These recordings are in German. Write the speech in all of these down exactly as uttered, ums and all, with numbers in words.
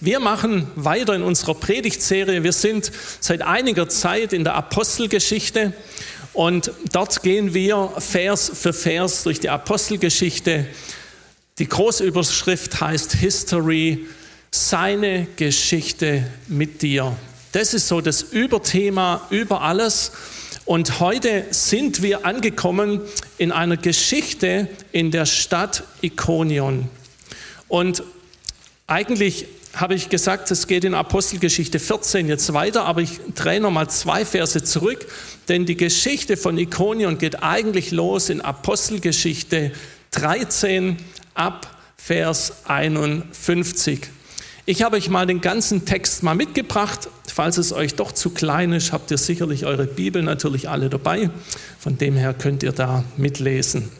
Wir machen weiter in unserer Predigtserie. Wir sind seit einiger Zeit in der Apostelgeschichte und dort gehen wir Vers für Vers durch die Apostelgeschichte. Die Großüberschrift heißt History, seine Geschichte mit dir. Das ist so das Überthema über alles. Und heute sind wir angekommen in einer Geschichte in der Stadt Ikonion. Und eigentlich habe ich gesagt, es geht in Apostelgeschichte vierzehn jetzt weiter, aber ich drehe nochmal zwei Verse zurück, denn die Geschichte von Ikonion geht eigentlich los in Apostelgeschichte dreizehn ab Vers einundfünfzig. Ich habe euch mal den ganzen Text mal mitgebracht, falls es euch doch zu klein ist, habt ihr sicherlich eure Bibel natürlich alle dabei, von dem her könnt ihr da mitlesen.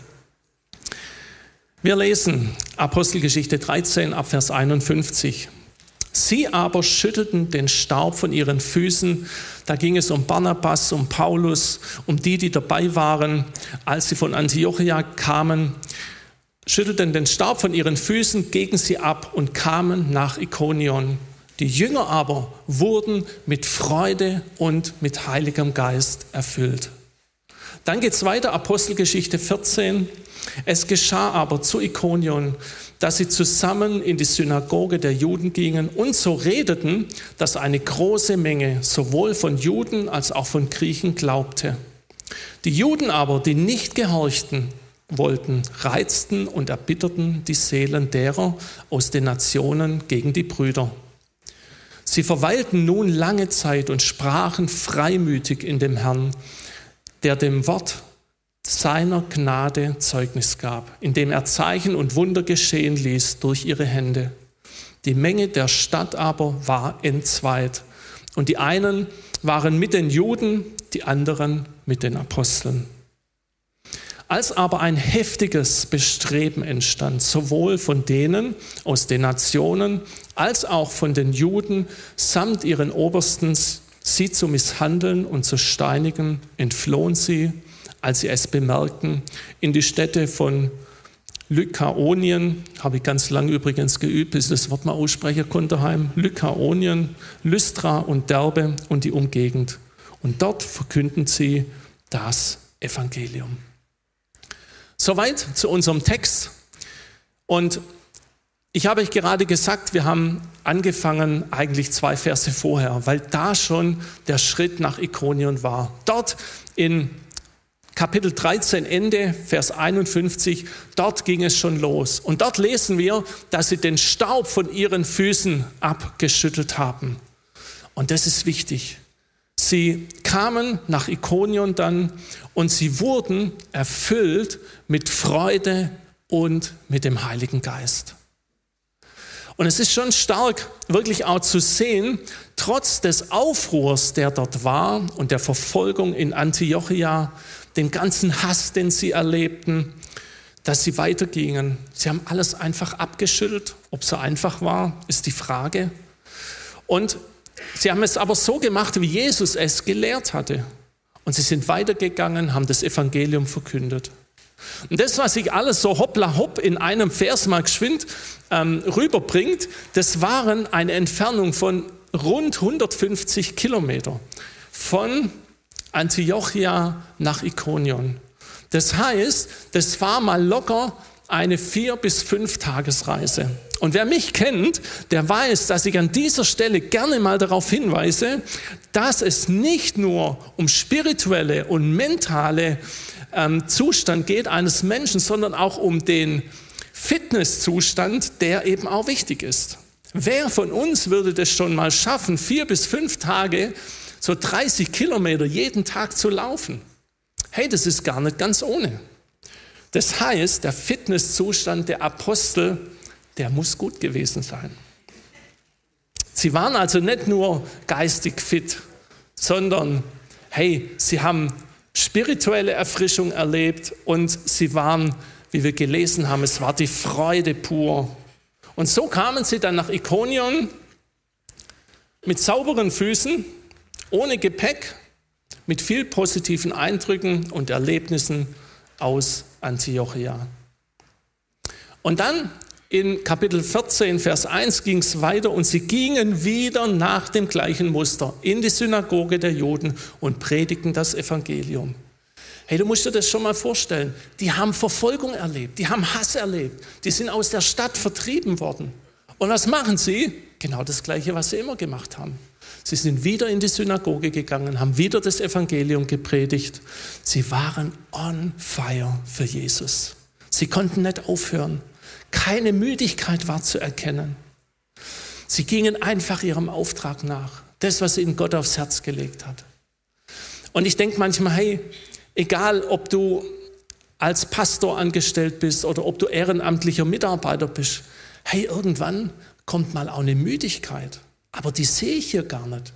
Wir lesen Apostelgeschichte dreizehn ab Vers einundfünfzig. Sie aber schüttelten den Staub von ihren Füßen. Da ging es um Barnabas, um Paulus, um die, die dabei waren, als sie von Antiochia kamen. Schüttelten den Staub von ihren Füßen, gegen sie ab und kamen nach Ikonion. Die Jünger aber wurden mit Freude und mit Heiligem Geist erfüllt. Dann geht es weiter, Apostelgeschichte vierzehn. Es geschah aber zu Ikonion, dass sie zusammen in die Synagoge der Juden gingen und so redeten, dass eine große Menge sowohl von Juden als auch von Griechen glaubte. Die Juden aber, die nicht gehorchten wollten, reizten und erbitterten die Seelen derer aus den Nationen gegen die Brüder. Sie verweilten nun lange Zeit und sprachen freimütig in dem Herrn, der dem Wort seiner Gnade Zeugnis gab, indem er Zeichen und Wunder geschehen ließ durch ihre Hände. Die Menge der Stadt aber war entzweit, und die einen waren mit den Juden, die anderen mit den Aposteln. Als aber ein heftiges Bestreben entstand, sowohl von denen aus den Nationen als auch von den Juden samt ihren Obersten, sie zu misshandeln und zu steinigen, entflohen sie, als sie es bemerkten, in die Städte von Lykaonien, habe ich ganz lange übrigens geübt, bis ich das Wort mal aussprechen konnte heim, Lykaonien, Lystra und Derbe und die Umgegend. Und dort verkünden sie das Evangelium. Soweit zu unserem Text. Und ich habe euch gerade gesagt, wir haben angefangen eigentlich zwei Verse vorher, weil da schon der Schritt nach Ikonion war. Dort in Kapitel dreizehn Ende, Vers einundfünfzig, dort ging es schon los. Und dort lesen wir, dass sie den Staub von ihren Füßen abgeschüttelt haben. Und das ist wichtig. Sie kamen nach Ikonion dann und sie wurden erfüllt mit Freude und mit dem Heiligen Geist. Und es ist schon stark, wirklich auch zu sehen, trotz des Aufruhrs, der dort war und der Verfolgung in Antiochia, den ganzen Hass, den sie erlebten, dass sie weitergingen. Sie haben alles einfach abgeschüttelt. Ob es so einfach war, ist die Frage. Und sie haben es aber so gemacht, wie Jesus es gelehrt hatte. Und sie sind weitergegangen, haben das Evangelium verkündet. Und das, was sich alles so hoppla hopp in einem Vers mal geschwind ähm, rüberbringt, das waren eine Entfernung von rund hundertfünfzig Kilometer von Antiochia nach Ikonion. Das heißt, das war mal locker eine vier- bis fünf Tagesreise. Und wer mich kennt, der weiß, dass ich an dieser Stelle gerne mal darauf hinweise, dass es nicht nur um spirituelle und mentale Zustand geht eines Menschen, sondern auch um den Fitnesszustand, der eben auch wichtig ist. Wer von uns würde das schon mal schaffen, vier bis fünf Tage so dreißig Kilometer jeden Tag zu laufen? Hey, das ist gar nicht ganz ohne. Das heißt, der Fitnesszustand der Apostel, der muss gut gewesen sein. Sie waren also nicht nur geistig fit, sondern hey, sie haben spirituelle Erfrischung erlebt und sie waren, wie wir gelesen haben, es war die Freude pur. Und so kamen sie dann nach Ikonion mit sauberen Füßen, ohne Gepäck, mit viel positiven Eindrücken und Erlebnissen aus Antiochia. Und dann In Kapitel vierzehn, Vers eins ging es weiter und sie gingen wieder nach dem gleichen Muster in die Synagoge der Juden und predigten das Evangelium. Hey, du musst dir das schon mal vorstellen. Die haben Verfolgung erlebt, die haben Hass erlebt, die sind aus der Stadt vertrieben worden. Und was machen sie? Genau das Gleiche, was sie immer gemacht haben. Sie sind wieder in die Synagoge gegangen, haben wieder das Evangelium gepredigt. Sie waren on fire für Jesus. Sie konnten nicht aufhören. Keine Müdigkeit war zu erkennen. Sie gingen einfach ihrem Auftrag nach. Das, was ihnen Gott aufs Herz gelegt hat. Und ich denke manchmal, hey, egal ob du als Pastor angestellt bist oder ob du ehrenamtlicher Mitarbeiter bist, hey, irgendwann kommt mal auch eine Müdigkeit. Aber die sehe ich hier gar nicht.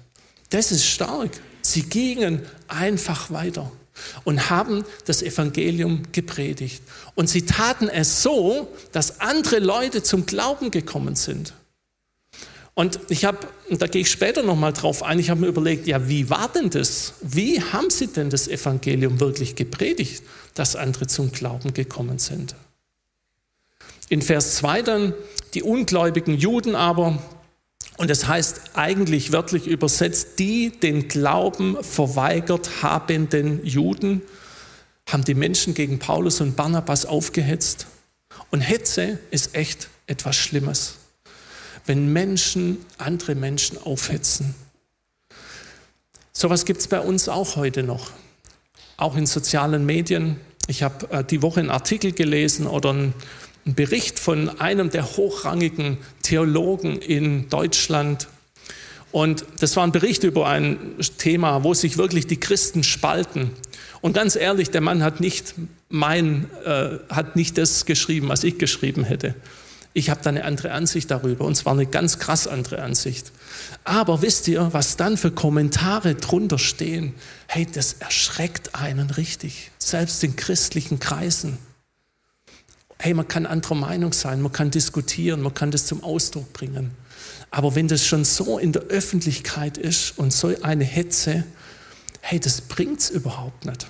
Das ist stark. Sie gingen einfach weiter und haben das Evangelium gepredigt. Und sie taten es so, dass andere Leute zum Glauben gekommen sind. Und ich habe, da gehe ich später nochmal drauf ein, ich habe mir überlegt, ja, wie war denn das? Wie haben sie denn das Evangelium wirklich gepredigt, dass andere zum Glauben gekommen sind? In Vers zwei dann, die ungläubigen Juden aber, und das heißt eigentlich wörtlich übersetzt, die den Glauben verweigert habenden Juden, haben die Menschen gegen Paulus und Barnabas aufgehetzt. Und Hetze ist echt etwas Schlimmes, wenn Menschen andere Menschen aufhetzen. Sowas gibt es bei uns auch heute noch, auch in sozialen Medien. Ich habe die Woche einen Artikel gelesen oder einen Ein Bericht von einem der hochrangigen Theologen in Deutschland. Und das war ein Bericht über ein Thema, wo sich wirklich die Christen spalten. Und ganz ehrlich, der Mann hat nicht, mein, äh, hat nicht das geschrieben, was ich geschrieben hätte. Ich habe da eine andere Ansicht darüber. Und zwar eine ganz krass andere Ansicht. Aber wisst ihr, was dann für Kommentare drunter stehen? Hey, das erschreckt einen richtig. Selbst in christlichen Kreisen. Hey, man kann anderer Meinung sein, man kann diskutieren, man kann das zum Ausdruck bringen. Aber wenn das schon so in der Öffentlichkeit ist und so eine Hetze, hey, das bringt's überhaupt nicht.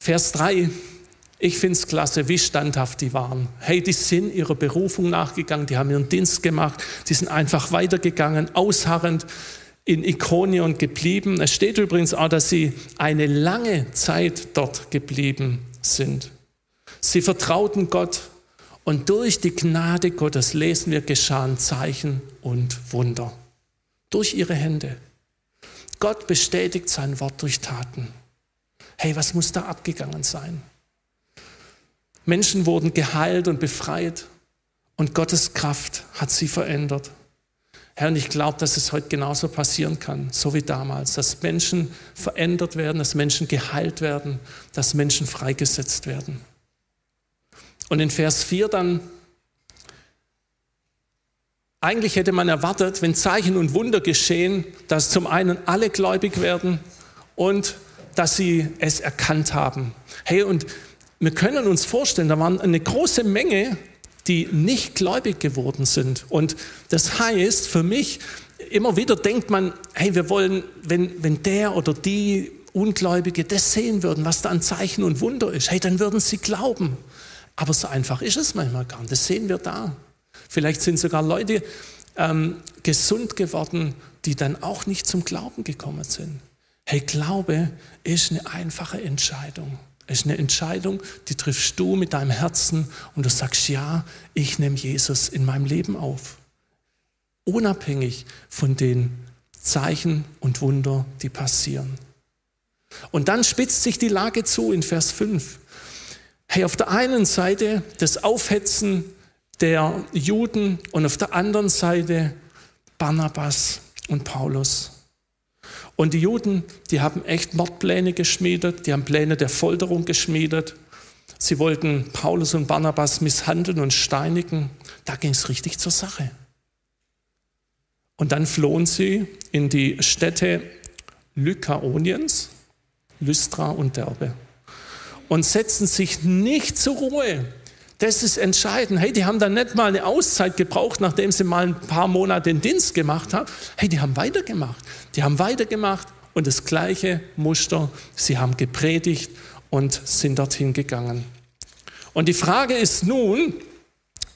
Vers drei, ich finde es klasse, wie standhaft die waren. Hey, die sind ihrer Berufung nachgegangen, die haben ihren Dienst gemacht, die sind einfach weitergegangen, ausharrend in Ikonion geblieben. Es steht übrigens auch, dass sie eine lange Zeit dort geblieben sind. sind. Sie vertrauten Gott und durch die Gnade Gottes, lesen wir, geschahen Zeichen und Wunder. Durch ihre Hände. Gott bestätigt sein Wort durch Taten. Hey, was muss da abgegangen sein? Menschen wurden geheilt und befreit und Gottes Kraft hat sie verändert. Herr, und ich glaube, dass es heute genauso passieren kann, so wie damals, dass Menschen verändert werden, dass Menschen geheilt werden, dass Menschen freigesetzt werden. Und in Vers vier dann, eigentlich hätte man erwartet, wenn Zeichen und Wunder geschehen, dass zum einen alle gläubig werden und dass sie es erkannt haben. Hey, und wir können uns vorstellen, da waren eine große Menge, die nicht gläubig geworden sind. Und das heißt für mich, immer wieder denkt man, hey, wir wollen, wenn, wenn der oder die Ungläubige das sehen würden, was da an Zeichen und Wunder ist, hey, dann würden sie glauben. Aber so einfach ist es manchmal gar nicht. Das sehen wir da. Vielleicht sind sogar Leute ähm, gesund geworden, die dann auch nicht zum Glauben gekommen sind. Hey, Glaube ist eine einfache Entscheidung. Es ist eine Entscheidung, die triffst du mit deinem Herzen und du sagst, ja, ich nehme Jesus in meinem Leben auf. Unabhängig von den Zeichen und Wunder, die passieren. Und dann spitzt sich die Lage zu in Vers fünf. Hey, auf der einen Seite das Aufhetzen der Juden und auf der anderen Seite Barnabas und Paulus. Und die Juden, die haben echt Mordpläne geschmiedet, die haben Pläne der Folterung geschmiedet. Sie wollten Paulus und Barnabas misshandeln und steinigen. Da ging es richtig zur Sache. Und dann flohen sie in die Städte Lykaoniens, Lystra und Derbe und setzten sich nicht zur Ruhe. Das ist entscheidend. Hey, die haben dann nicht mal eine Auszeit gebraucht, nachdem sie mal ein paar Monate den Dienst gemacht haben. Hey, die haben weitergemacht. Die haben weitergemacht und das gleiche Muster. Sie haben gepredigt und sind dorthin gegangen. Und die Frage ist nun,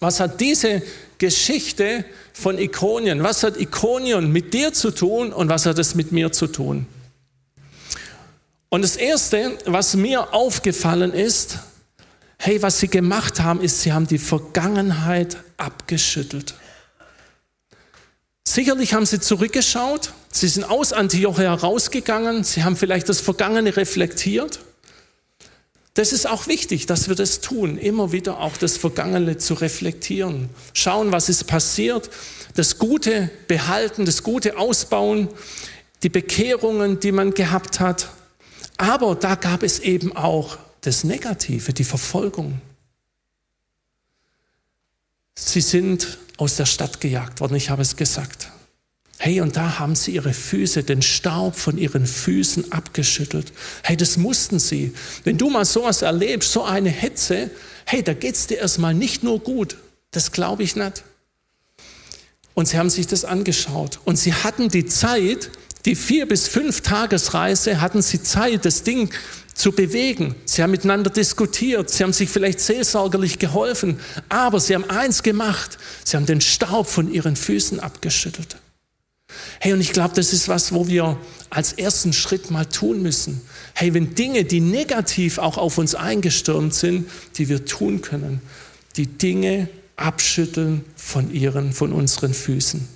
was hat diese Geschichte von Ikonion, was hat Ikonion mit dir zu tun und was hat es mit mir zu tun? Und das Erste, was mir aufgefallen ist, hey, was sie gemacht haben, ist, sie haben die Vergangenheit abgeschüttelt. Sicherlich haben sie zurückgeschaut, sie sind aus Antiochia rausgegangen, sie haben vielleicht das Vergangene reflektiert. Das ist auch wichtig, dass wir das tun, immer wieder auch das Vergangene zu reflektieren. Schauen, was ist passiert, das Gute behalten, das Gute ausbauen, die Bekehrungen, die man gehabt hat. Aber da gab es eben auch das Negative, die Verfolgung. Sie sind aus der Stadt gejagt worden, ich habe es gesagt. Hey, und da haben sie ihre Füße, den Staub von ihren Füßen abgeschüttelt. Hey, das mussten sie. Wenn du mal sowas erlebst, so eine Hetze, hey, da geht es dir erstmal nicht nur gut. Das glaube ich nicht. Und sie haben sich das angeschaut. Und sie hatten die Zeit, die vier bis fünf Tagesreise, hatten sie Zeit, das Ding zu bewegen. Sie haben miteinander diskutiert, sie haben sich vielleicht seelsorgerlich geholfen, aber sie haben eins gemacht, sie haben den Staub von ihren Füßen abgeschüttelt. Hey, und ich glaube, das ist was, wo wir als ersten Schritt mal tun müssen. Hey, wenn Dinge, die negativ auch auf uns eingestürmt sind, die wir tun können, die Dinge abschütteln von ihren, von unseren Füßen.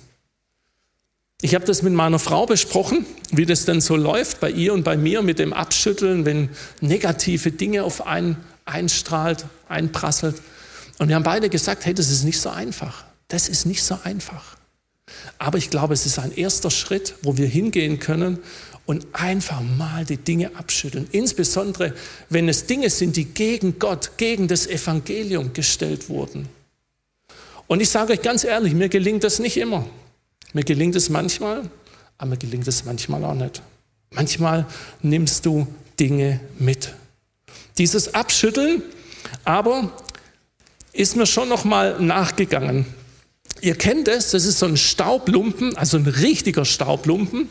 Ich habe das mit meiner Frau besprochen, wie das denn so läuft bei ihr und bei mir mit dem Abschütteln, wenn negative Dinge auf einen einstrahlt, einprasselt. Und wir haben beide gesagt, hey, das ist nicht so einfach. Das ist nicht so einfach. Aber ich glaube, es ist ein erster Schritt, wo wir hingehen können und einfach mal die Dinge abschütteln. Insbesondere, wenn es Dinge sind, die gegen Gott, gegen das Evangelium gestellt wurden. Und ich sage euch ganz ehrlich, mir gelingt das nicht immer. Mir gelingt es manchmal, aber mir gelingt es manchmal auch nicht. Manchmal nimmst du Dinge mit. Dieses Abschütteln aber ist mir schon nochmal nachgegangen. Ihr kennt es, das ist so ein Staublumpen, also ein richtiger Staublumpen.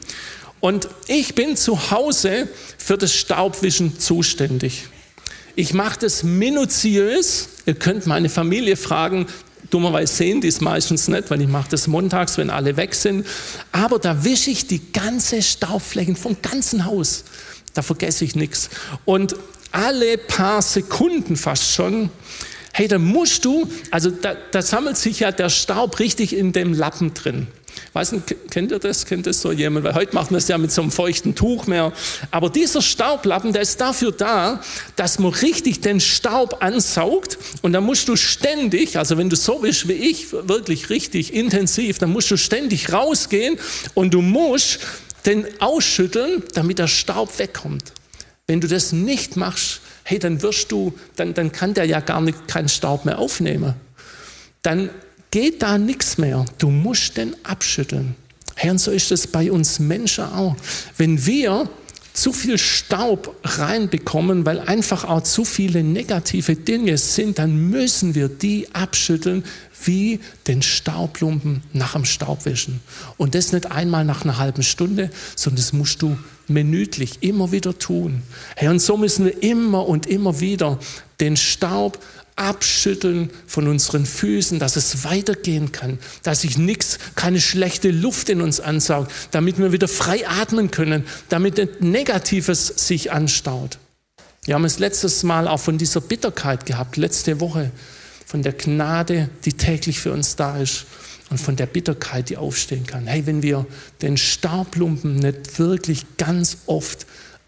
Und ich bin zu Hause für das Staubwischen zuständig. Ich mache das minutiös. Ihr könnt meine Familie fragen, dummerweise sehen die es meistens nicht, weil ich mache das montags, wenn alle weg sind. Aber da wische ich die ganze Staubflächen vom ganzen Haus. Da vergesse ich nichts. Und alle paar Sekunden fast schon, hey, dann musst du, also da, da sammelt sich ja der Staub richtig in dem Lappen drin. Weißt du, kennt ihr das? Kennt das so jemand? Weil heute macht man es ja mit so einem feuchten Tuch mehr. Aber dieser Staublappen, der ist dafür da, dass man richtig den Staub ansaugt. Und dann musst du ständig, also wenn du so bist wie ich, wirklich richtig intensiv, dann musst du ständig rausgehen und du musst den ausschütteln, damit der Staub wegkommt. Wenn du das nicht machst, hey, dann wirst du, dann, dann kann der ja gar nicht, keinen Staub mehr aufnehmen. Dann geht da nichts mehr. Du musst den abschütteln. Hey, und so ist es bei uns Menschen auch. Wenn wir zu viel Staub reinbekommen, weil einfach auch zu viele negative Dinge sind, dann müssen wir die abschütteln wie den Staublumpen nach dem Staubwischen. Und das nicht einmal nach einer halben Stunde, sondern das musst du minütlich immer wieder tun. Hey, und so müssen wir immer und immer wieder den Staub abschütteln von unseren Füßen, dass es weitergehen kann, dass sich nichts, keine schlechte Luft in uns ansaugt, damit wir wieder frei atmen können, damit nicht Negatives sich anstaut. Wir haben es letztes Mal auch von dieser Bitterkeit gehabt, letzte Woche, von der Gnade, die täglich für uns da ist und von der Bitterkeit, die aufstehen kann. Hey, wenn wir den Staublumpen nicht wirklich ganz oft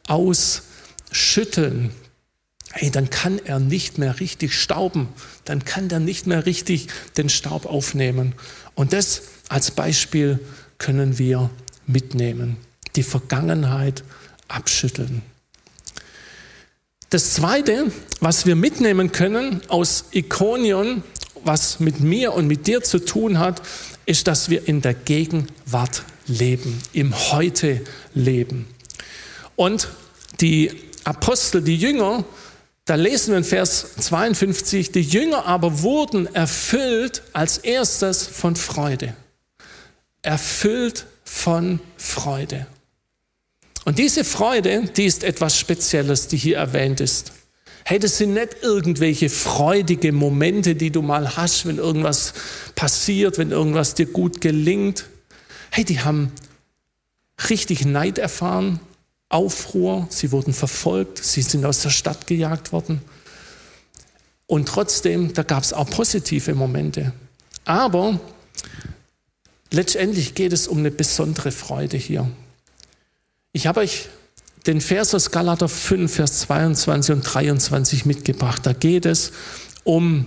ausschütteln, hey, dann kann er nicht mehr richtig stauben. Dann kann er nicht mehr richtig den Staub aufnehmen. Und das als Beispiel können wir mitnehmen. Die Vergangenheit abschütteln. Das Zweite, was wir mitnehmen können aus Ikonion, was mit mir und mit dir zu tun hat, ist, dass wir in der Gegenwart leben, im Heute leben. Und die Apostel, die Jünger, da lesen wir in Vers zweiundfünfzig, die Jünger aber wurden erfüllt als erstes von Freude. Erfüllt von Freude. Und diese Freude, die ist etwas Spezielles, die hier erwähnt ist. Hey, das sind nicht irgendwelche freudige Momente, die du mal hast, wenn irgendwas passiert, wenn irgendwas dir gut gelingt. Hey, die haben richtig Neid erfahren, Aufruhr, sie wurden verfolgt, sie sind aus der Stadt gejagt worden. Und trotzdem, da gab es auch positive Momente. Aber letztendlich geht es um eine besondere Freude hier. Ich habe euch den Vers aus Galater fünf, Vers zweiundzwanzig und dreiundzwanzig mitgebracht. Da geht es um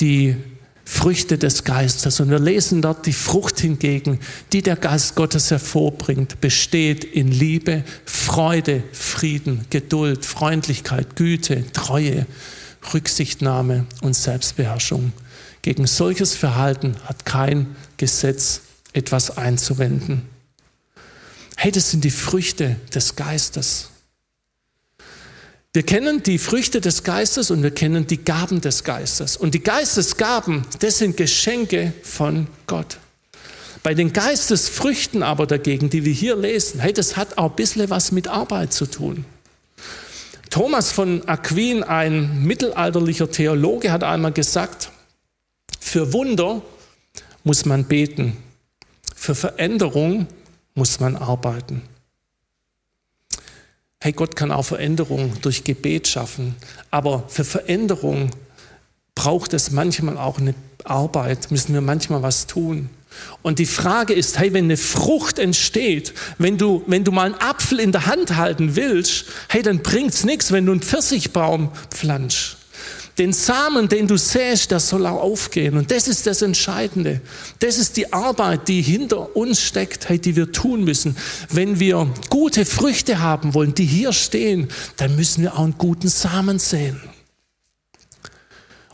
die Früchte des Geistes. Und wir lesen dort, die Frucht hingegen, die der Geist Gottes hervorbringt, besteht in Liebe, Freude, Frieden, Geduld, Freundlichkeit, Güte, Treue, Rücksichtnahme und Selbstbeherrschung. Gegen solches Verhalten hat kein Gesetz etwas einzuwenden. Hey, das sind die Früchte des Geistes. Wir kennen die Früchte des Geistes und wir kennen die Gaben des Geistes. Und die Geistesgaben, das sind Geschenke von Gott. Bei den Geistesfrüchten aber dagegen, die wir hier lesen, hey, das hat auch ein bisschen was mit Arbeit zu tun. Thomas von Aquin, ein mittelalterlicher Theologe, hat einmal gesagt, für Wunder muss man beten, für Veränderung muss man arbeiten. Hey, Gott kann auch Veränderung durch Gebet schaffen, aber für Veränderung braucht es manchmal auch eine Arbeit, müssen wir manchmal was tun. Und die Frage ist, hey, wenn eine Frucht entsteht, wenn du, wenn du mal einen Apfel in der Hand halten willst, hey, dann bringt es nichts, wenn du einen Pfirsichbaum pflanzt. Den Samen, den du säst, der soll auch aufgehen. Und das ist das Entscheidende. Das ist die Arbeit, die hinter uns steckt, hey, die wir tun müssen. Wenn wir gute Früchte haben wollen, die hier stehen, dann müssen wir auch einen guten Samen säen.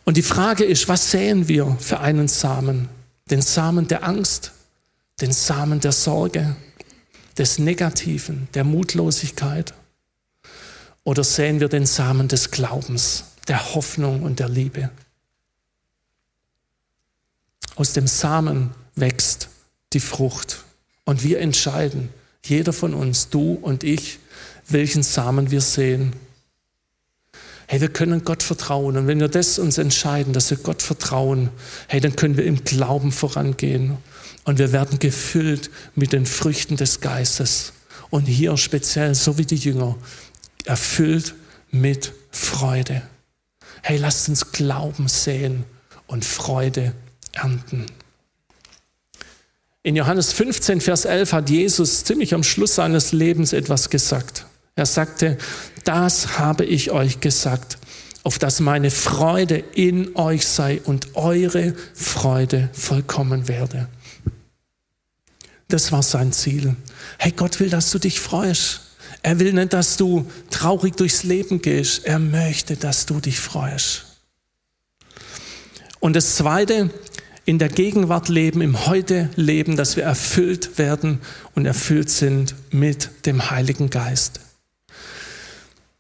Und die Frage ist, was säen wir für einen Samen? Den Samen der Angst, den Samen der Sorge, des Negativen, der Mutlosigkeit? Oder säen wir den Samen des Glaubens, der Hoffnung und der Liebe? Aus dem Samen wächst die Frucht. Und wir entscheiden, jeder von uns, du und ich, welchen Samen wir säen. Hey, wir können Gott vertrauen. Und wenn wir das uns entscheiden, dass wir Gott vertrauen, hey, dann können wir im Glauben vorangehen. Und wir werden gefüllt mit den Früchten des Geistes. Und hier speziell, so wie die Jünger, erfüllt mit Freude. Hey, lasst uns Glauben säen und Freude ernten. In Johannes fünfzehn, Vers elf hat Jesus ziemlich am Schluss seines Lebens etwas gesagt. Er sagte, das habe ich euch gesagt, auf dass meine Freude in euch sei und eure Freude vollkommen werde. Das war sein Ziel. Hey, Gott will, dass du dich freust. Er will nicht, dass du traurig durchs Leben gehst. Er möchte, dass du dich freust. Und das Zweite, in der Gegenwart leben, im Heute leben, dass wir erfüllt werden und erfüllt sind mit dem Heiligen Geist.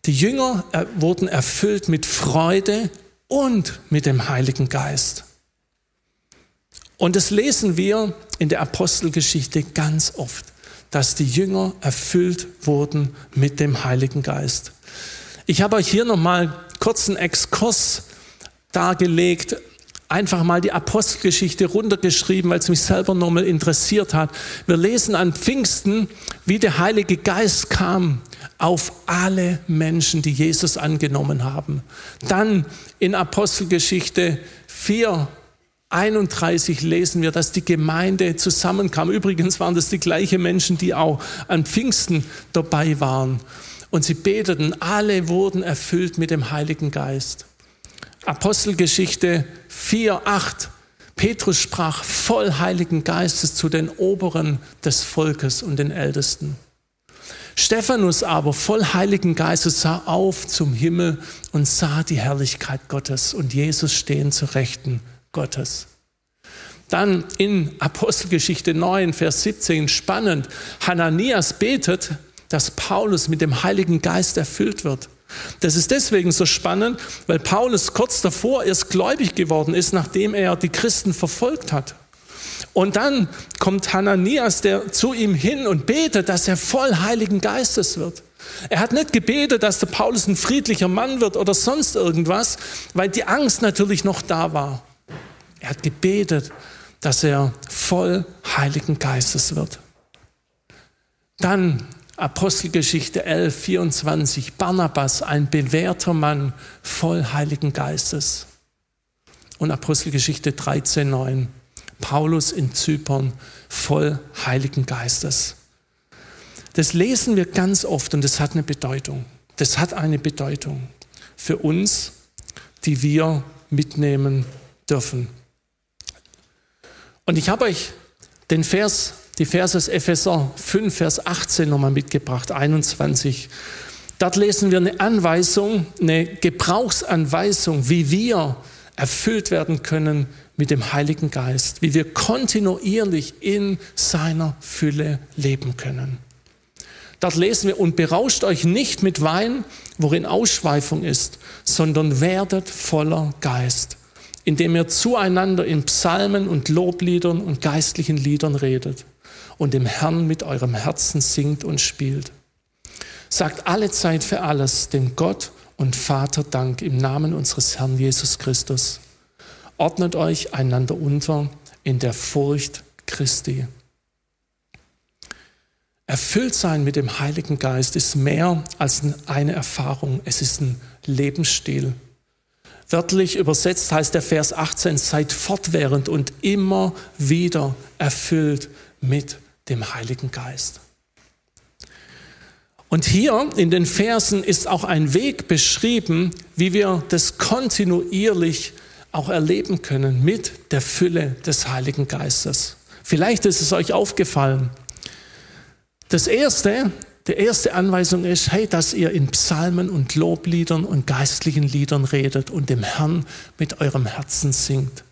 Die Jünger wurden erfüllt mit Freude und mit dem Heiligen Geist. Und das lesen wir in der Apostelgeschichte ganz oft, dass die Jünger erfüllt wurden mit dem Heiligen Geist. Ich habe euch hier nochmal kurz einen Exkurs dargelegt, einfach mal die Apostelgeschichte runtergeschrieben, weil es mich selber nochmal interessiert hat. Wir lesen an Pfingsten, wie der Heilige Geist kam auf alle Menschen, die Jesus angenommen haben. Dann in Apostelgeschichte vier, einunddreißig lesen wir, dass die Gemeinde zusammenkam. Übrigens waren das die gleichen Menschen, die auch an Pfingsten dabei waren. Und sie beteten, alle wurden erfüllt mit dem Heiligen Geist. Apostelgeschichte vier, acht. Petrus sprach voll Heiligen Geistes zu den Oberen des Volkes und den Ältesten. Stephanus aber voll Heiligen Geistes sah auf zum Himmel und sah die Herrlichkeit Gottes und Jesus stehen zu Rechten Gottes. Dann in Apostelgeschichte neun, Vers siebzehn, spannend, Hananias betet, dass Paulus mit dem Heiligen Geist erfüllt wird. Das ist deswegen so spannend, weil Paulus kurz davor erst gläubig geworden ist, nachdem er die Christen verfolgt hat. Und dann kommt Hananias, der zu ihm hin und betet, dass er voll Heiligen Geistes wird. Er hat nicht gebetet, dass der Paulus ein friedlicher Mann wird oder sonst irgendwas, weil die Angst natürlich noch da war. Er hat gebetet, dass er voll Heiligen Geistes wird. Dann Apostelgeschichte elf, vierundzwanzig, Barnabas, ein bewährter Mann, voll Heiligen Geistes. Und Apostelgeschichte dreizehn, neun, Paulus in Zypern, voll Heiligen Geistes. Das lesen wir ganz oft und das hat eine Bedeutung. Das hat eine Bedeutung für uns, die wir mitnehmen dürfen. Und ich habe euch den Vers, die Verse aus Epheser fünf, Vers achtzehn nochmal mitgebracht, einundzwanzig. Dort lesen wir eine Anweisung, eine Gebrauchsanweisung, wie wir erfüllt werden können mit dem Heiligen Geist, wie wir kontinuierlich in seiner Fülle leben können. Dort lesen wir, und berauscht euch nicht mit Wein, worin Ausschweifung ist, sondern werdet voller Geist, indem ihr zueinander in Psalmen und Lobliedern und geistlichen Liedern redet und dem Herrn mit eurem Herzen singt und spielt. Sagt allezeit für alles dem Gott und Vater Dank im Namen unseres Herrn Jesus Christus. Ordnet euch einander unter in der Furcht Christi. Erfüllt sein mit dem Heiligen Geist ist mehr als eine Erfahrung, es ist ein Lebensstil. Wörtlich übersetzt heißt der Vers achtzehn, seid fortwährend und immer wieder erfüllt mit dem Heiligen Geist. Und hier in den Versen ist auch ein Weg beschrieben, wie wir das kontinuierlich auch erleben können mit der Fülle des Heiligen Geistes. Vielleicht ist es euch aufgefallen. Das erste, die erste Anweisung ist, hey, dass ihr in Psalmen und Lobliedern und geistlichen Liedern redet und dem Herrn mit eurem Herzen singt.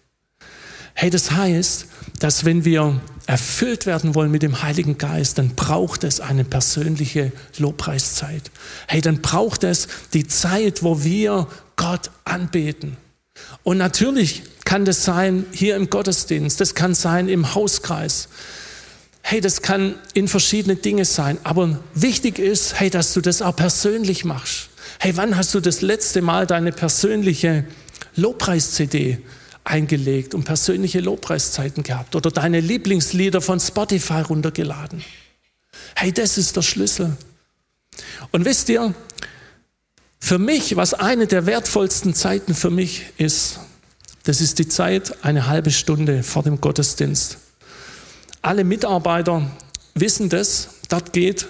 Hey, das heißt, dass wenn wir erfüllt werden wollen mit dem Heiligen Geist, dann braucht es eine persönliche Lobpreiszeit. Hey, dann braucht es die Zeit, wo wir Gott anbeten. Und natürlich kann das sein hier im Gottesdienst, das kann sein im Hauskreis. Hey, das kann in verschiedene Dinge sein, aber wichtig ist, hey, dass du das auch persönlich machst. Hey, wann hast du das letzte Mal deine persönliche Lobpreis-C D eingelegt und persönliche Lobpreiszeiten gehabt oder deine Lieblingslieder von Spotify runtergeladen? Hey, das ist der Schlüssel. Und wisst ihr, für mich, was eine der wertvollsten Zeiten für mich ist, das ist die Zeit, eine halbe Stunde vor dem Gottesdienst. Alle Mitarbeiter wissen das, dort geht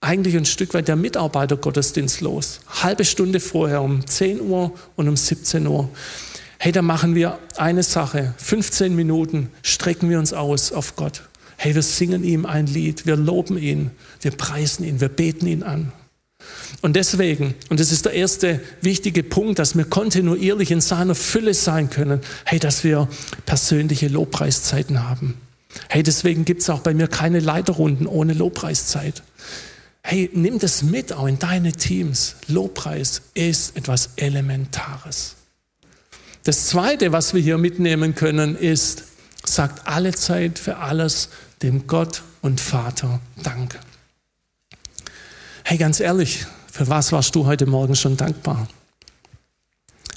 eigentlich ein Stück weit der Mitarbeitergottesdienst los. Halbe Stunde vorher, um zehn Uhr und um siebzehn Uhr. Hey, da machen wir eine Sache, fünfzehn Minuten strecken wir uns aus auf Gott. Hey, wir singen ihm ein Lied, wir loben ihn, wir preisen ihn, wir beten ihn an. Und deswegen, und das ist der erste wichtige Punkt, dass wir kontinuierlich in seiner Fülle sein können, hey, dass wir persönliche Lobpreiszeiten haben. Hey, deswegen gibt es auch bei mir keine Leiterrunden ohne Lobpreiszeit. Hey, nimm das mit auch in deine Teams. Lobpreis ist etwas Elementares. Das Zweite, was wir hier mitnehmen können, ist, sagt allezeit für alles dem Gott und Vater Dank. Hey, ganz ehrlich, für was warst du heute Morgen schon dankbar?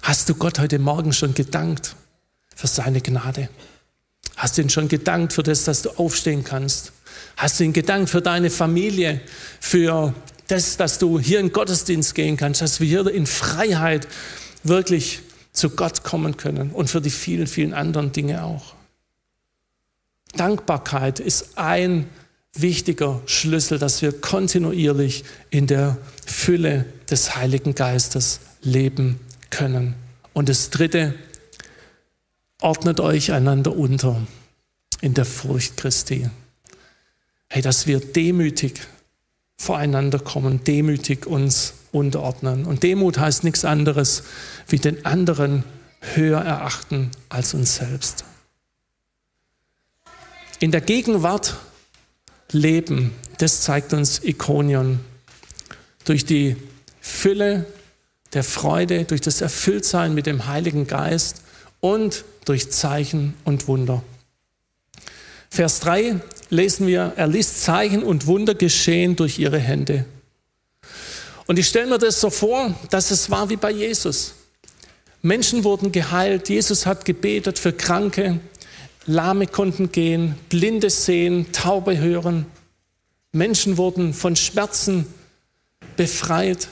Hast du Gott heute Morgen schon gedankt für seine Gnade? Hast du ihn schon gedankt für das, dass du aufstehen kannst? Hast du ihn gedankt für deine Familie, für das, dass du hier in den Gottesdienst gehen kannst, dass wir hier in Freiheit wirklich zu Gott kommen können und für die vielen, vielen anderen Dinge auch? Dankbarkeit ist ein wichtiger Schlüssel, dass wir kontinuierlich in der Fülle des Heiligen Geistes leben können. Und das Dritte: ordnet euch einander unter in der Furcht Christi. Hey, dass wir demütig voreinander kommen, demütig uns unterordnen. Und Demut heißt nichts anderes, wie den anderen höher erachten als uns selbst. In der Gegenwart leben, das zeigt uns Ikonion. Durch die Fülle der Freude, durch das Erfülltsein mit dem Heiligen Geist und durch Zeichen und Wunder. Vers drei lesen wir, er ließ Zeichen und Wunder geschehen durch ihre Hände. Und ich stelle mir das so vor, dass es war wie bei Jesus. Menschen wurden geheilt, Jesus hat gebetet für Kranke, Lahme konnten gehen, Blinde sehen, Taube hören. Menschen wurden von Schmerzen befreit.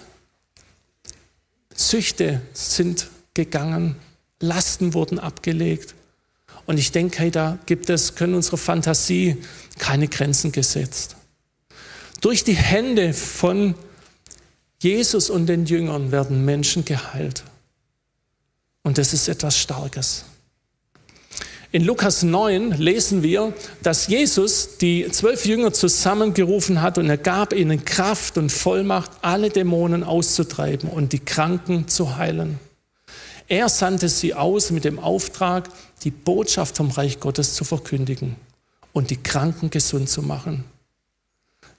Süchte sind gegangen, Lasten wurden abgelegt. Und ich denke, hey, da gibt es, können unsere Fantasie keine Grenzen gesetzt. Durch die Hände von Jesus und den Jüngern werden Menschen geheilt. Und das ist etwas Starkes. In Lukas neun lesen wir, dass Jesus die zwölf Jünger zusammengerufen hat und er gab ihnen Kraft und Vollmacht, alle Dämonen auszutreiben und die Kranken zu heilen. Er sandte sie aus mit dem Auftrag, die Botschaft vom Reich Gottes zu verkündigen und die Kranken gesund zu machen.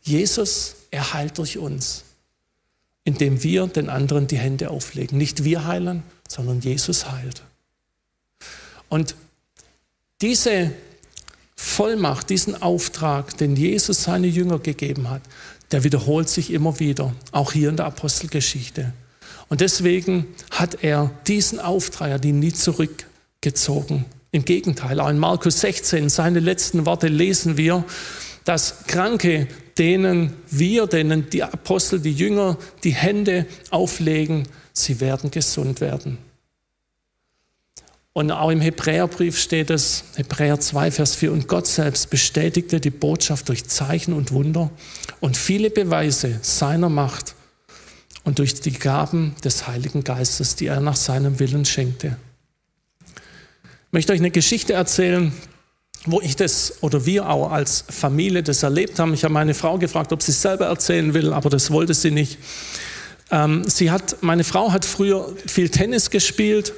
Jesus, er heilt durch uns, indem wir den anderen die Hände auflegen. Nicht wir heilen, sondern Jesus heilt. Und diese Vollmacht, diesen Auftrag, den Jesus seine Jünger gegeben hat, der wiederholt sich immer wieder, auch hier in der Apostelgeschichte. Und deswegen hat er diesen Auftrag, er hat ihn nie zurückgezogen. Im Gegenteil, auch in Markus sechzehn, seine letzten Worte lesen wir, dass Kranke, denen wir, denen die Apostel, die Jünger die Hände auflegen, sie werden gesund werden. Und auch im Hebräerbrief steht es, Hebräer zwei, Vers vier, und Gott selbst bestätigte die Botschaft durch Zeichen und Wunder und viele Beweise seiner Macht und durch die Gaben des Heiligen Geistes, die er nach seinem Willen schenkte. Ich möchte euch eine Geschichte erzählen, wo ich das oder wir auch als Familie das erlebt haben. Ich habe meine Frau gefragt, ob sie es selber erzählen will, aber das wollte sie nicht. Ähm, sie hat, meine Frau hat früher viel Tennis gespielt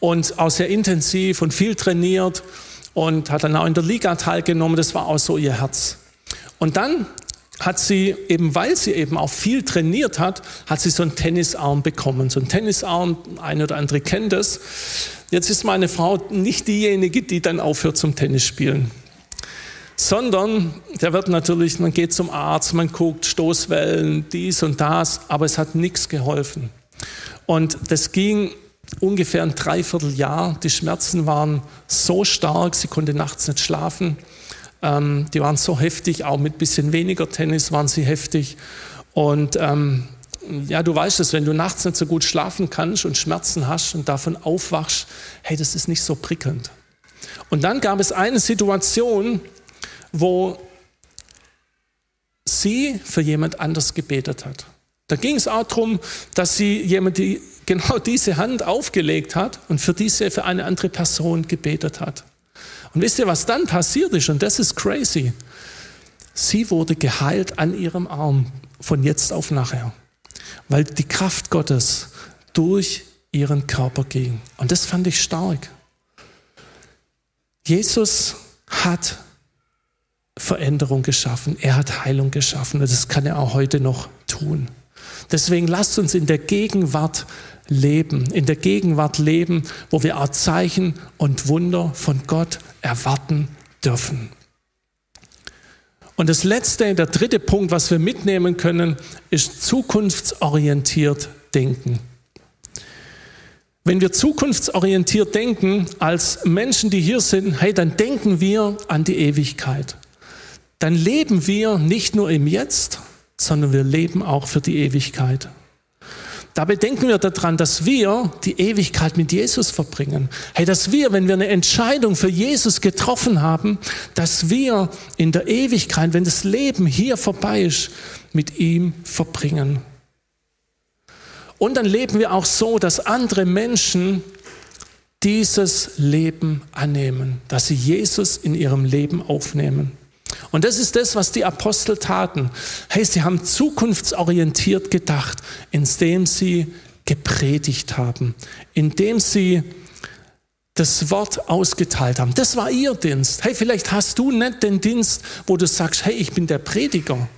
und auch sehr intensiv und viel trainiert und hat dann auch in der Liga teilgenommen. Das war auch so ihr Herz. Und dann hat sie eben, weil sie eben auch viel trainiert hat, hat sie so einen Tennisarm bekommen. So einen Tennisarm, ein oder andere kennt das. Jetzt ist meine Frau nicht diejenige, die dann aufhört zum Tennis spielen, sondern der wird natürlich, man geht zum Arzt, man guckt Stoßwellen, dies und das, aber es hat nichts geholfen. Und das ging ungefähr ein Dreivierteljahr. Die Schmerzen waren so stark, sie konnte nachts nicht schlafen. Ähm, die waren so heftig, auch mit ein bisschen weniger Tennis waren sie heftig. Und ähm, ja, du weißt es, wenn du nachts nicht so gut schlafen kannst und Schmerzen hast und davon aufwachst, hey, das ist nicht so prickelnd. Und dann gab es eine Situation, wo sie für jemand anders gebetet hat. Da ging es auch darum, dass sie jemand, die genau diese Hand aufgelegt hat und für diese, für eine andere Person gebetet hat. Und wisst ihr, was dann passiert ist? Und das ist crazy. Sie wurde geheilt an ihrem Arm von jetzt auf nachher, weil die Kraft Gottes durch ihren Körper ging. Und das fand ich stark. Jesus hat Veränderung geschaffen. Er hat Heilung geschaffen. Und das kann er auch heute noch tun. Deswegen lasst uns in der Gegenwart leben. In der Gegenwart leben, wo wir auch Zeichen und Wunder von Gott erwarten dürfen. Und das letzte, der dritte Punkt, was wir mitnehmen können, ist zukunftsorientiert denken. Wenn wir zukunftsorientiert denken, als Menschen, die hier sind, hey, dann denken wir an die Ewigkeit. Dann leben wir nicht nur im Jetzt, sondern wir leben auch für die Ewigkeit. Dabei denken wir daran, dass wir die Ewigkeit mit Jesus verbringen. Hey, dass wir, wenn wir eine Entscheidung für Jesus getroffen haben, dass wir in der Ewigkeit, wenn das Leben hier vorbei ist, mit ihm verbringen. Und dann leben wir auch so, dass andere Menschen dieses Leben annehmen, dass sie Jesus in ihrem Leben aufnehmen. Und das ist das, was die Apostel taten. Hey, sie haben zukunftsorientiert gedacht, indem sie gepredigt haben, indem sie das Wort ausgeteilt haben. Das war ihr Dienst. Hey, vielleicht hast du nicht den Dienst, wo du sagst, hey, ich bin der Prediger.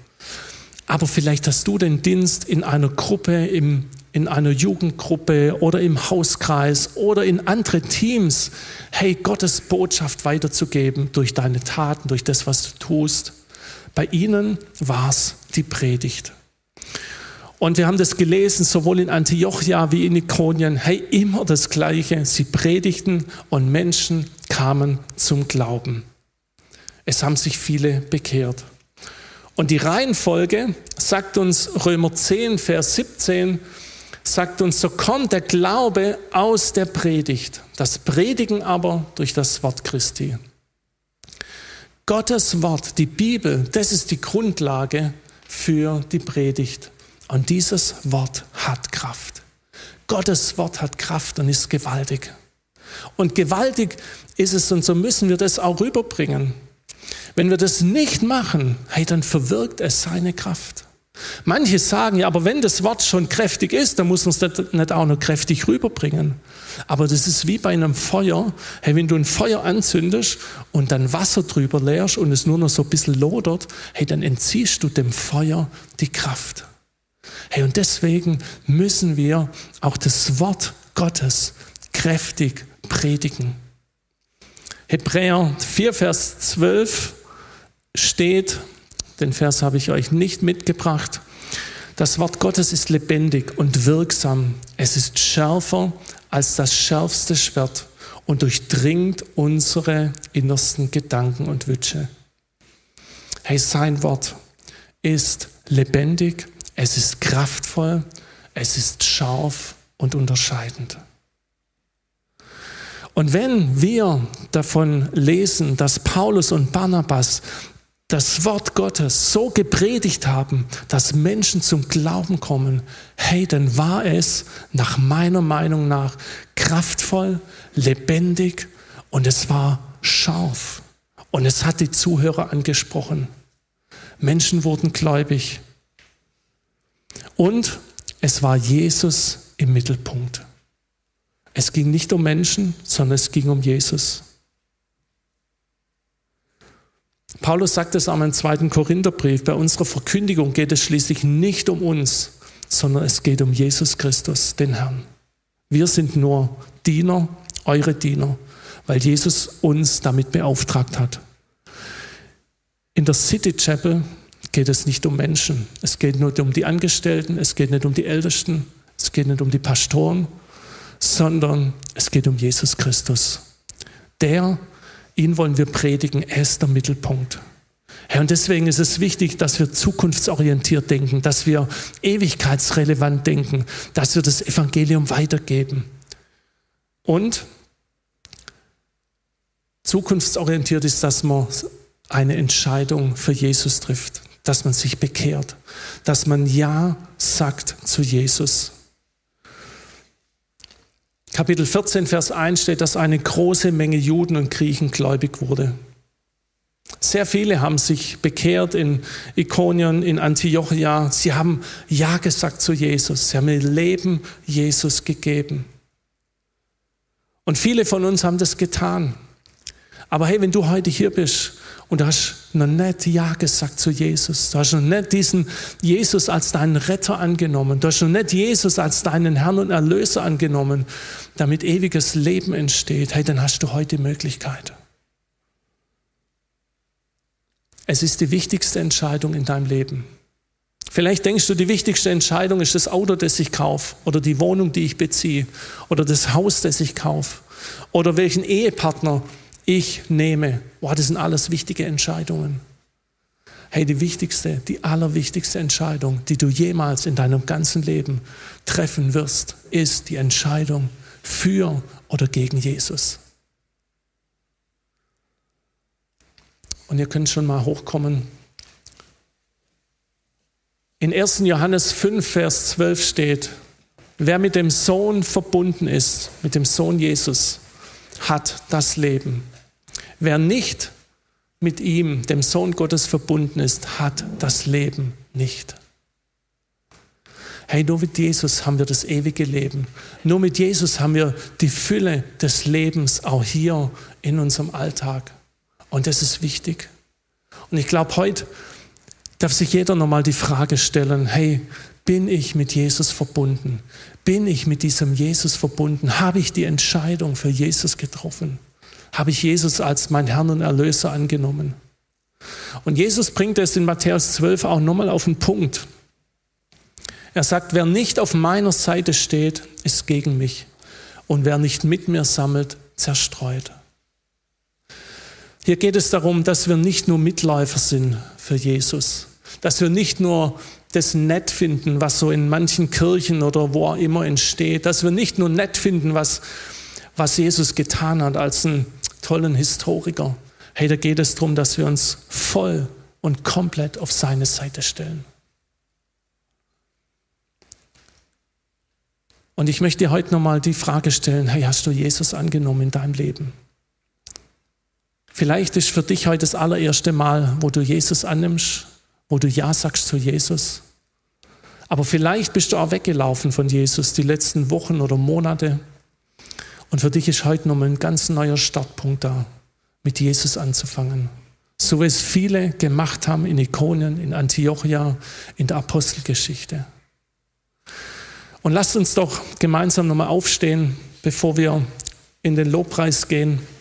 Aber vielleicht hast du den Dienst in einer Gruppe, im, in einer Jugendgruppe oder im Hauskreis oder in andere Teams, hey, Gottes Botschaft weiterzugeben durch deine Taten, durch das, was du tust. Bei ihnen war es die Predigt. Und wir haben das gelesen, sowohl in Antiochia wie in Ikonien, hey, immer das Gleiche. Sie predigten und Menschen kamen zum Glauben. Es haben sich viele bekehrt. Und die Reihenfolge sagt uns Römer zehn, Vers siebzehn, sagt uns, so kommt der Glaube aus der Predigt, das Predigen aber durch das Wort Christi. Gottes Wort, die Bibel, das ist die Grundlage für die Predigt. Und dieses Wort hat Kraft. Gottes Wort hat Kraft und ist gewaltig. Und gewaltig ist es, und so müssen wir das auch rüberbringen. Wenn wir das nicht machen, hey, dann verwirkt es seine Kraft. Manche sagen, ja, aber wenn das Wort schon kräftig ist, dann muss man es nicht auch noch kräftig rüberbringen. Aber das ist wie bei einem Feuer. Hey, wenn du ein Feuer anzündest und dann Wasser drüber leerst und es nur noch so ein bisschen lodert, hey, dann entziehst du dem Feuer die Kraft. Hey, und deswegen müssen wir auch das Wort Gottes kräftig predigen. Hebräer vier, Vers zwölf steht, den Vers habe ich euch nicht mitgebracht, das Wort Gottes ist lebendig und wirksam. Es ist schärfer als das schärfste Schwert und durchdringt unsere innersten Gedanken und Wünsche. Hey, sein Wort ist lebendig, es ist kraftvoll, es ist scharf und unterscheidend. Und wenn wir davon lesen, dass Paulus und Barnabas das Wort Gottes so gepredigt haben, dass Menschen zum Glauben kommen, hey, dann war es nach meiner Meinung nach kraftvoll, lebendig und es war scharf. Und es hat die Zuhörer angesprochen. Menschen wurden gläubig. Und es war Jesus im Mittelpunkt. Es ging nicht um Menschen, sondern es ging um Jesus. Paulus sagt es auch im zweiten Korintherbrief, bei unserer Verkündigung geht es schließlich nicht um uns, sondern es geht um Jesus Christus, den Herrn. Wir sind nur Diener, eure Diener, weil Jesus uns damit beauftragt hat. In der City Chapel geht es nicht um Menschen. Es geht nicht um die Angestellten, es geht nicht um die Ältesten, es geht nicht um die Pastoren, sondern es geht um Jesus Christus. Der, ihn wollen wir predigen, er ist der Mittelpunkt. Ja, und deswegen ist es wichtig, dass wir zukunftsorientiert denken, dass wir ewigkeitsrelevant denken, dass wir das Evangelium weitergeben. Und zukunftsorientiert ist, dass man eine Entscheidung für Jesus trifft, dass man sich bekehrt, dass man Ja sagt zu Jesus. Kapitel vierzehn, Vers eins steht, dass eine große Menge Juden und Griechen gläubig wurde. Sehr viele haben sich bekehrt in Ikonion, in Antiochia. Sie haben Ja gesagt zu Jesus. Sie haben ihr Leben Jesus gegeben. Und viele von uns haben das getan. Aber hey, wenn du heute hier bist und du hast noch nicht Ja gesagt zu Jesus, du hast noch nicht diesen Jesus als deinen Retter angenommen, du hast noch nicht Jesus als deinen Herrn und Erlöser angenommen, damit ewiges Leben entsteht, hey, dann hast du heute die Möglichkeit. Es ist die wichtigste Entscheidung in deinem Leben. Vielleicht denkst du, die wichtigste Entscheidung ist das Auto, das ich kaufe, oder die Wohnung, die ich beziehe, oder das Haus, das ich kaufe, oder welchen Ehepartner ich nehme. Boah, das sind alles wichtige Entscheidungen. Hey, die wichtigste, die allerwichtigste Entscheidung, die du jemals in deinem ganzen Leben treffen wirst, ist die Entscheidung für oder gegen Jesus. Und ihr könnt schon mal hochkommen. In ersten Johannes fünf, Vers zwölf steht, wer mit dem Sohn verbunden ist, mit dem Sohn Jesus, hat das Leben. Wer nicht mit ihm, dem Sohn Gottes, verbunden ist, hat das Leben nicht. Hey, nur mit Jesus haben wir das ewige Leben. Nur mit Jesus haben wir die Fülle des Lebens auch hier in unserem Alltag. Und das ist wichtig. Und ich glaube, heute darf sich jeder nochmal die Frage stellen, hey, Bin ich mit Jesus verbunden? Bin ich mit diesem Jesus verbunden? Habe ich die Entscheidung für Jesus getroffen? Habe ich Jesus als mein Herrn und Erlöser angenommen? Und Jesus bringt es in Matthäus zwölf auch nochmal auf den Punkt. Er sagt, wer nicht auf meiner Seite steht, ist gegen mich. Und wer nicht mit mir sammelt, zerstreut. Hier geht es darum, dass wir nicht nur Mitläufer sind für Jesus. Dass wir nicht nur das nett finden, was so in manchen Kirchen oder wo auch immer entsteht. Dass wir nicht nur nett finden, was, was Jesus getan hat als einen tollen Historiker. Hey, da geht es darum, dass wir uns voll und komplett auf seine Seite stellen. Und ich möchte dir heute nochmal die Frage stellen, hey, hast du Jesus angenommen in deinem Leben? Vielleicht ist für dich heute das allererste Mal, wo du Jesus annimmst, wo du Ja sagst zu Jesus. Aber vielleicht bist du auch weggelaufen von Jesus die letzten Wochen oder Monate. Und für dich ist heute nochmal ein ganz neuer Startpunkt da, mit Jesus anzufangen. So wie es viele gemacht haben in Ikonien, in Antiochia, in der Apostelgeschichte. Und lasst uns doch gemeinsam nochmal aufstehen, bevor wir in den Lobpreis gehen.